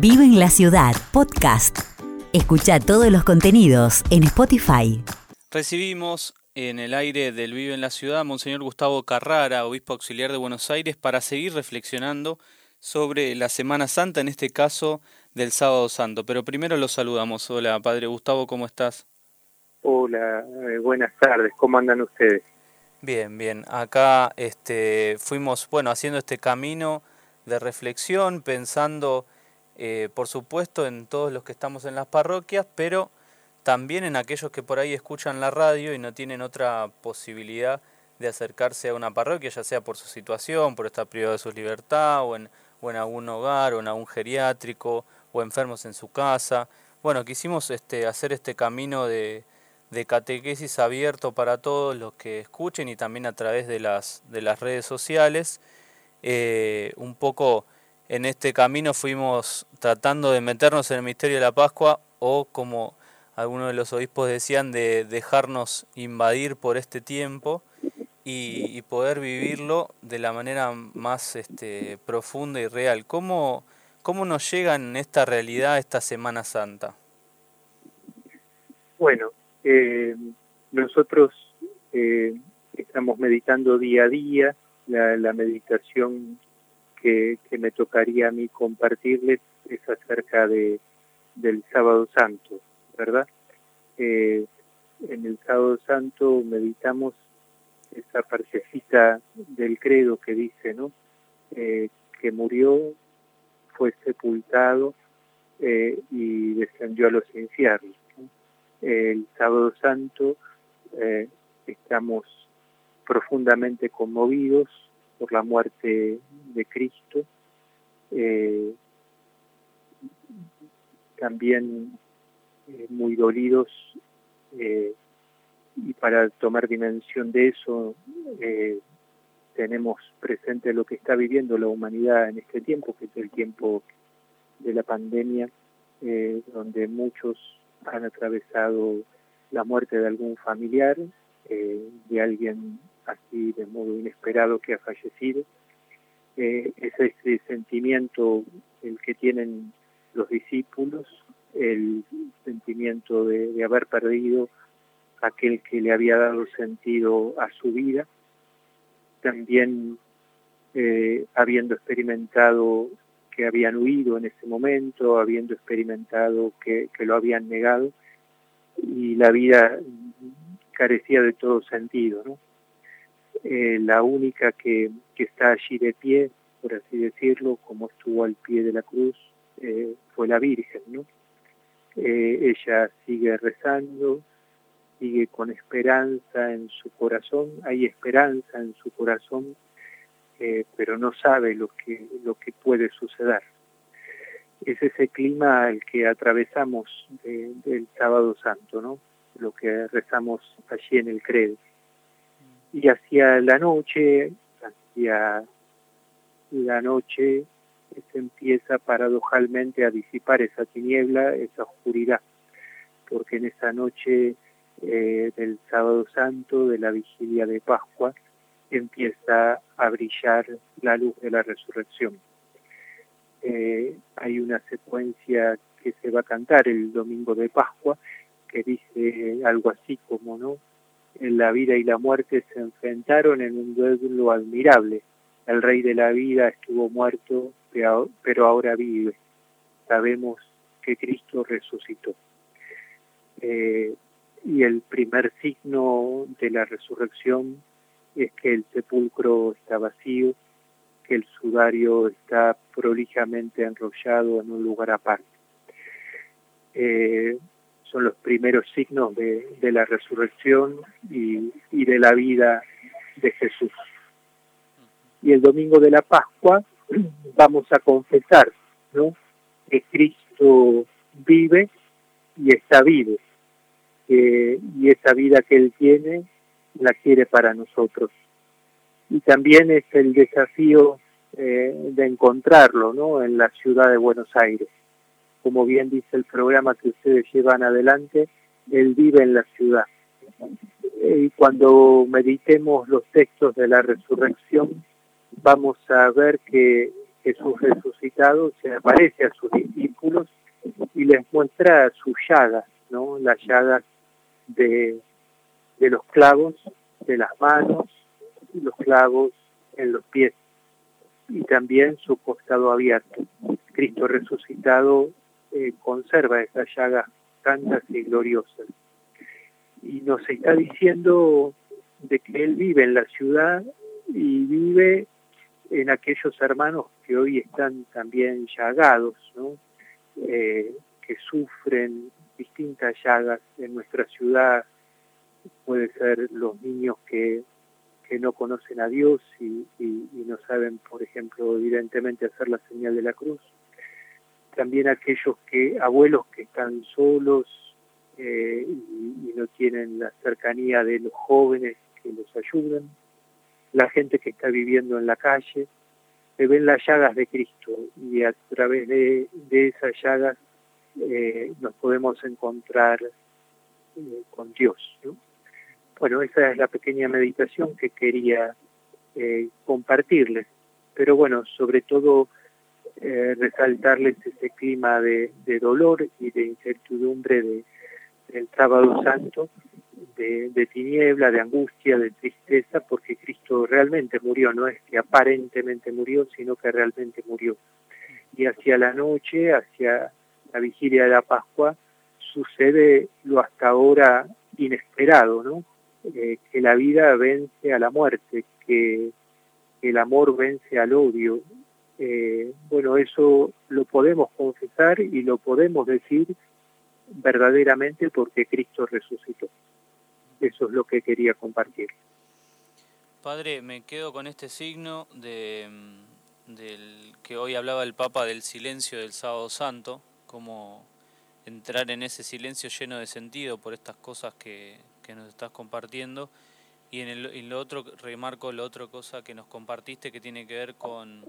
Vive en la Ciudad, podcast. Escucha todos los contenidos en Spotify. Recibimos en el aire del Vive en la Ciudad a Monseñor Gustavo Carrara, obispo auxiliar de Buenos Aires, para seguir reflexionando sobre la Semana Santa, en este caso del Sábado Santo. Pero primero lo saludamos. Hola, Padre Gustavo, ¿cómo estás? Hola, buenas tardes. ¿Cómo andan ustedes? Bien, bien. Acá fuimos haciendo este camino de reflexión, pensando, por supuesto, en todos los que estamos en las parroquias, pero también en aquellos que por ahí escuchan la radio y no tienen otra posibilidad de acercarse a una parroquia, ya sea por su situación, por estar privado de su libertad, o en algún hogar, o en algún geriátrico, o enfermos en su casa. Bueno, quisimos hacer este camino de catequesis abierto para todos los que escuchen y también a través de las redes sociales. Un poco en este camino fuimos tratando de meternos en el misterio de la Pascua, o como algunos de los obispos decían, de dejarnos invadir por este tiempo y poder vivirlo de la manera más profunda y real. ¿Cómo nos llega en esta realidad esta Semana Santa? Bueno, nosotros estamos meditando día a día. La meditación que me tocaría a mí compartirles es acerca del Sábado Santo, ¿verdad? En el Sábado Santo meditamos esa partecita del credo que dice, ¿no? Que murió, fue sepultado y descendió a los infiernos, ¿no? El Sábado Santo estamos profundamente conmovidos por la muerte de Cristo. También muy dolidos, y para tomar dimensión de eso tenemos presente lo que está viviendo la humanidad en este tiempo, que es el tiempo de la pandemia, donde muchos han atravesado la muerte de algún familiar, de alguien así de modo inesperado que ha fallecido. Es ese sentimiento el que tienen los discípulos, el sentimiento de haber perdido aquel que le había dado sentido a su vida, también habiendo experimentado que habían huido en ese momento, habiendo experimentado que lo habían negado, y la vida carecía de todo sentido, ¿no? La única que está allí de pie, por así decirlo, como estuvo al pie de la cruz, fue la Virgen, ¿no? Ella sigue rezando, sigue con esperanza en su corazón, hay esperanza en su corazón, pero no sabe lo que puede suceder. Es ese clima el que atravesamos del Sábado Santo, ¿no? Lo que rezamos allí en el credo. Y hacia la noche se empieza paradojalmente a disipar esa tiniebla, esa oscuridad, porque en esa noche del Sábado Santo, de la vigilia de Pascua, empieza a brillar la luz de la resurrección. Hay una secuencia que se va a cantar el domingo de Pascua, que dice algo así como, ¿no? La vida y la muerte se enfrentaron en un duelo admirable. El Rey de la vida estuvo muerto, pero ahora vive. Sabemos que Cristo resucitó. Y el primer signo de la resurrección es que el sepulcro está vacío, que el sudario está prolijamente enrollado en un lugar aparte. Son los primeros signos de la resurrección y de la vida de Jesús. Y el domingo de la Pascua vamos a confesar, ¿no?, que Cristo vive y está vivo. Y esa vida que Él tiene, la quiere para nosotros. Y también es el desafío de encontrarlo, ¿no?, en la ciudad de Buenos Aires. Como bien dice el programa que ustedes llevan adelante, Él vive en la ciudad. Y cuando meditemos los textos de la resurrección, vamos a ver que Jesús resucitado se aparece a sus discípulos y les muestra sus llagas, ¿no? Las llagas de los clavos, de las manos, los clavos en los pies y también su costado abierto. Cristo resucitado conserva esas llagas santas y gloriosas. Y nos está diciendo de que Él vive en la ciudad y vive en aquellos hermanos que hoy están también llagados, ¿no? Que sufren distintas llagas en nuestra ciudad. Puede ser los niños que no conocen a Dios y no saben, por ejemplo, evidentemente hacer la señal de la cruz. También aquellos abuelos que están solos y no tienen la cercanía de los jóvenes que los ayudan. La gente que está viviendo en la calle, se ven las llagas de Cristo y a través de esas llagas nos podemos encontrar con Dios, ¿no? Bueno, esa es la pequeña meditación que quería compartirles, pero bueno, sobre todo resaltarles ese clima de dolor y de incertidumbre del Sábado Santo, de tiniebla, de angustia, de tristeza, porque Cristo realmente murió, no es que aparentemente murió, sino que realmente murió. Y hacia la noche, hacia la vigilia de la Pascua, sucede lo hasta ahora inesperado, ¿no? Que la vida vence a la muerte, que el amor vence al odio. Bueno, eso lo podemos confesar y lo podemos decir verdaderamente porque Cristo resucitó. Eso es lo que quería compartir. Padre, me quedo con este signo del que hoy hablaba el Papa del silencio del Sábado Santo, como entrar en ese silencio lleno de sentido por estas cosas que nos estás compartiendo. Y en lo otro, remarco la otra cosa que nos compartiste que tiene que ver con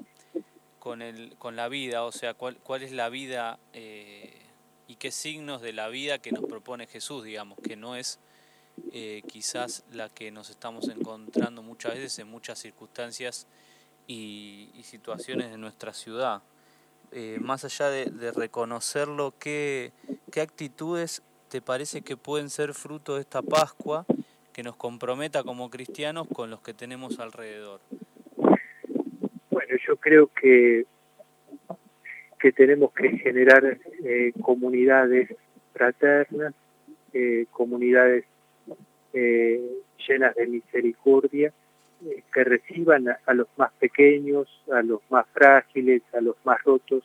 la vida, o sea, cuál es la vida y qué signos de la vida que nos propone Jesús, digamos, que no es quizás la que nos estamos encontrando muchas veces en muchas circunstancias y situaciones de nuestra ciudad. Más allá de reconocerlo, ¿qué actitudes te parece que pueden ser fruto de esta Pascua que nos comprometa como cristianos con los que tenemos alrededor? Bueno, yo creo que tenemos que generar comunidades fraternas, comunidades llenas de misericordia, que reciban a los más pequeños, a los más frágiles, a los más rotos,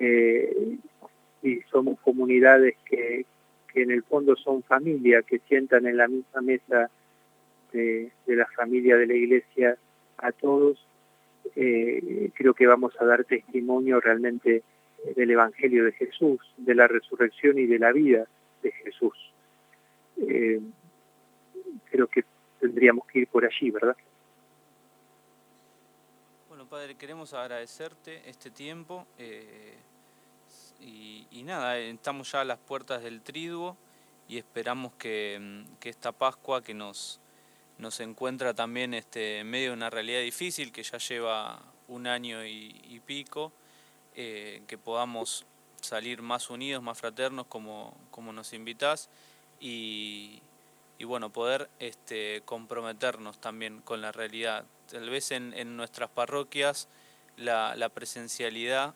y somos comunidades que en el fondo son familia, que sientan en la misma mesa de la familia de la Iglesia a todos. Creo que vamos a dar testimonio realmente del Evangelio de Jesús, de la resurrección y de la vida de Jesús. Creo que tendríamos que ir por allí, ¿verdad? Bueno, Padre, queremos agradecerte este tiempo y nada, estamos ya a las puertas del Triduo y esperamos que esta Pascua que nos encuentra también en medio de una realidad difícil que ya lleva un año y pico, que podamos salir más unidos, más fraternos como nos invitás y bueno, poder comprometernos también con la realidad. Tal vez en nuestras parroquias la presencialidad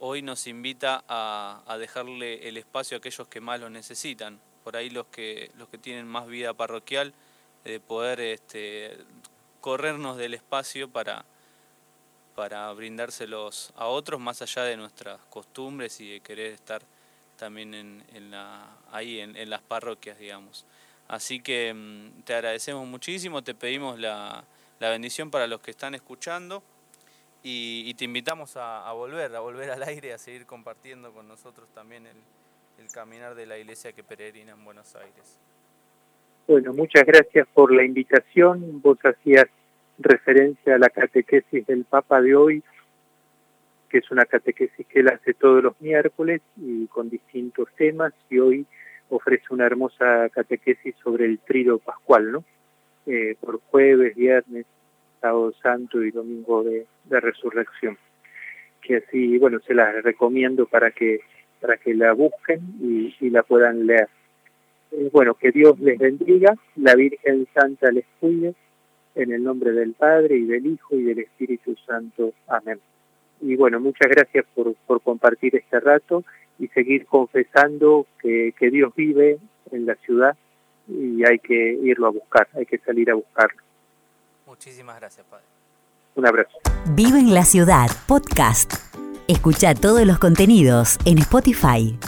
hoy nos invita a dejarle el espacio a aquellos que más lo necesitan. Por ahí los que tienen más vida parroquial, de poder corrernos del espacio para brindárselos a otros, más allá de nuestras costumbres y de querer estar también en las parroquias, digamos. Así que te agradecemos muchísimo, te pedimos la bendición para los que están escuchando y te invitamos a volver al aire, a seguir compartiendo con nosotros también el caminar de la Iglesia que peregrina en Buenos Aires. Bueno, muchas gracias por la invitación. Vos hacías referencia a la catequesis del Papa de hoy, que es una catequesis que él hace todos los miércoles y con distintos temas, y hoy ofrece una hermosa catequesis sobre el Tríodo Pascual, ¿no? Por jueves, viernes, sábado santo y domingo de resurrección. que así, bueno, se las recomiendo para que la busquen y la puedan leer. Bueno, que Dios les bendiga, la Virgen Santa les cuide, en el nombre del Padre, y del Hijo, y del Espíritu Santo. Amén. Y bueno, muchas gracias por compartir este rato y seguir confesando que Dios vive en la ciudad y hay que irlo a buscar, hay que salir a buscarlo. Muchísimas gracias, Padre. Un abrazo. Vive en la Ciudad, podcast. Escucha todos los contenidos en Spotify.